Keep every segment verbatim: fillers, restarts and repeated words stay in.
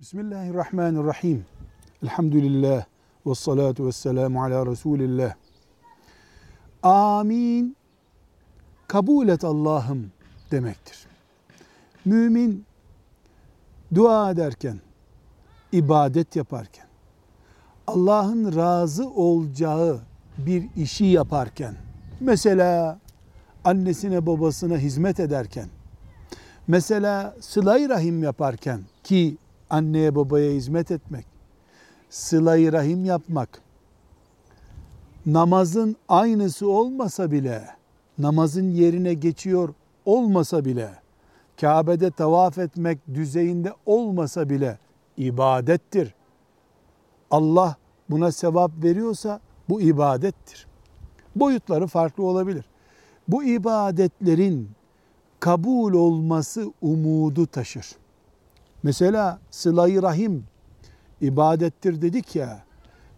Bismillahirrahmanirrahim. Elhamdülillah. Vessalatu vesselamu ala Resulillah. Amin. Kabul et Allah'ım demektir. Mümin dua ederken, ibadet yaparken, Allah'ın razı olacağı bir işi yaparken, mesela annesine babasına hizmet ederken, mesela sıla-i rahim yaparken, ki anneye babaya hizmet etmek, sıla-i rahim yapmak, namazın aynısı olmasa bile, namazın yerine geçiyor olmasa bile, Kabe'de tavaf etmek düzeyinde olmasa bile ibadettir. Allah buna sevap veriyorsa bu ibadettir. Boyutları farklı olabilir. Bu ibadetlerin kabul olması umudu taşır. Mesela sıla-i rahim ibadettir dedik ya,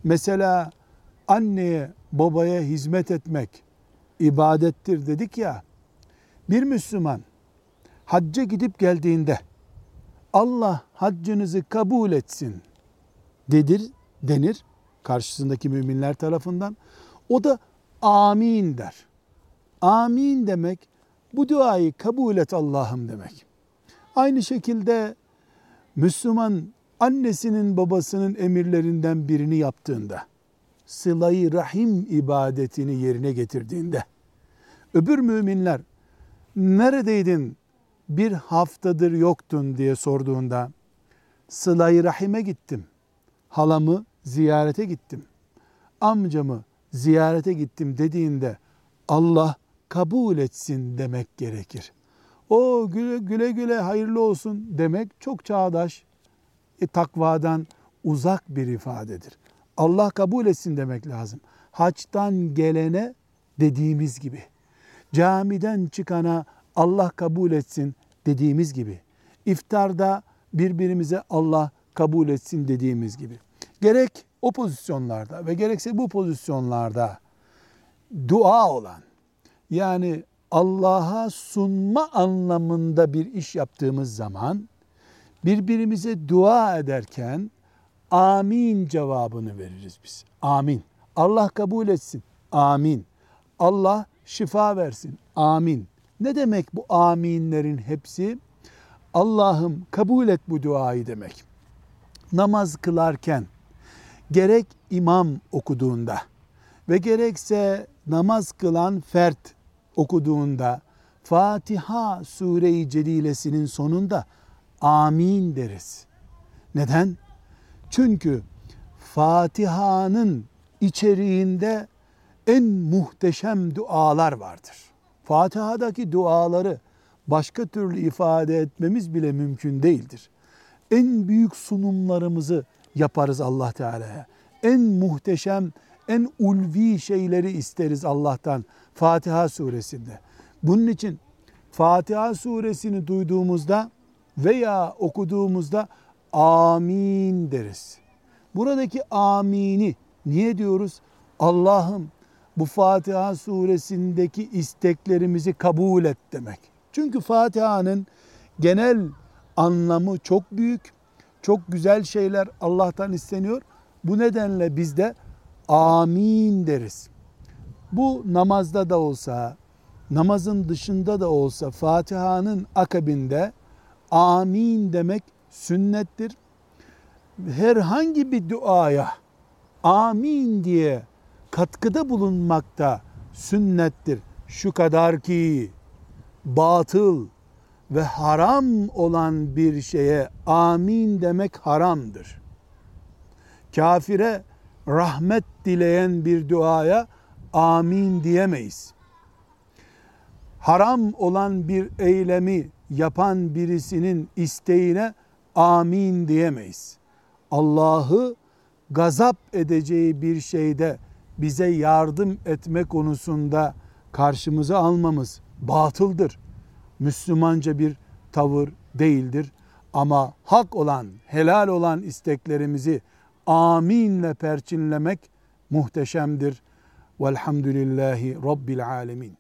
mesela anneye babaya hizmet etmek ibadettir dedik ya, bir Müslüman hacca gidip geldiğinde Allah haccınızı kabul etsin dedir, denir karşısındaki müminler tarafından. O da amin der. Amin demek bu duayı kabul et Allah'ım demek. Aynı şekilde Müslüman annesinin babasının emirlerinden birini yaptığında, sıla-i rahim ibadetini yerine getirdiğinde, öbür müminler neredeydin, bir haftadır yoktun diye sorduğunda, sıla-i rahime gittim, halamı ziyarete gittim, amcamı ziyarete gittim dediğinde Allah kabul etsin demek gerekir. O güle, güle güle hayırlı olsun demek çok çağdaş, e, takvadan uzak bir ifadedir. Allah kabul etsin demek lazım. Haçtan gelene dediğimiz gibi, camiden çıkana Allah kabul etsin dediğimiz gibi, iftarda birbirimize Allah kabul etsin dediğimiz gibi. Gerek o pozisyonlarda ve gerekse bu pozisyonlarda dua olan, yani Allah'a sunma anlamında bir iş yaptığımız zaman birbirimize dua ederken amin cevabını veririz biz. Amin. Allah kabul etsin. Amin. Allah şifa versin. Amin. Ne demek bu aminlerin hepsi? Allah'ım kabul et bu duayı demek. Namaz kılarken gerek imam okuduğunda ve gerekse namaz kılan fert okuduğunda Fatiha Sure-i Celilesinin sonunda amin deriz. Neden? Çünkü Fatiha'nın içeriğinde en muhteşem dualar vardır. Fatiha'daki duaları başka türlü ifade etmemiz bile mümkün değildir. En büyük sunumlarımızı yaparız Allah Teala'ya. En muhteşem, en ulvi şeyleri isteriz Allah'tan Fatiha suresinde. Bunun için Fatiha suresini duyduğumuzda veya okuduğumuzda amin deriz. Buradaki amini niye diyoruz? Allah'ım bu Fatiha suresindeki isteklerimizi kabul et demek. Çünkü Fatiha'nın genel anlamı çok büyük, çok güzel şeyler Allah'tan isteniyor. Bu nedenle biz de amin deriz. Bu namazda da olsa, namazın dışında da olsa Fatiha'nın akabinde amin demek sünnettir. Herhangi bir duaya amin diye katkıda bulunmak da sünnettir. Şu kadar ki batıl ve haram olan bir şeye amin demek haramdır. Kafire rahmet dileyen bir duaya amin diyemeyiz. Haram olan bir eylemi yapan birisinin isteğine amin diyemeyiz. Allah'ı gazap edeceği bir şeyde bize yardım etme konusunda karşımıza almamız batıldır. Müslümanca bir tavır değildir. Ama hak olan, helal olan isteklerimizi aminle perçinlemek muhteşemdir. Velhamdülillahi Rabbil âlemin.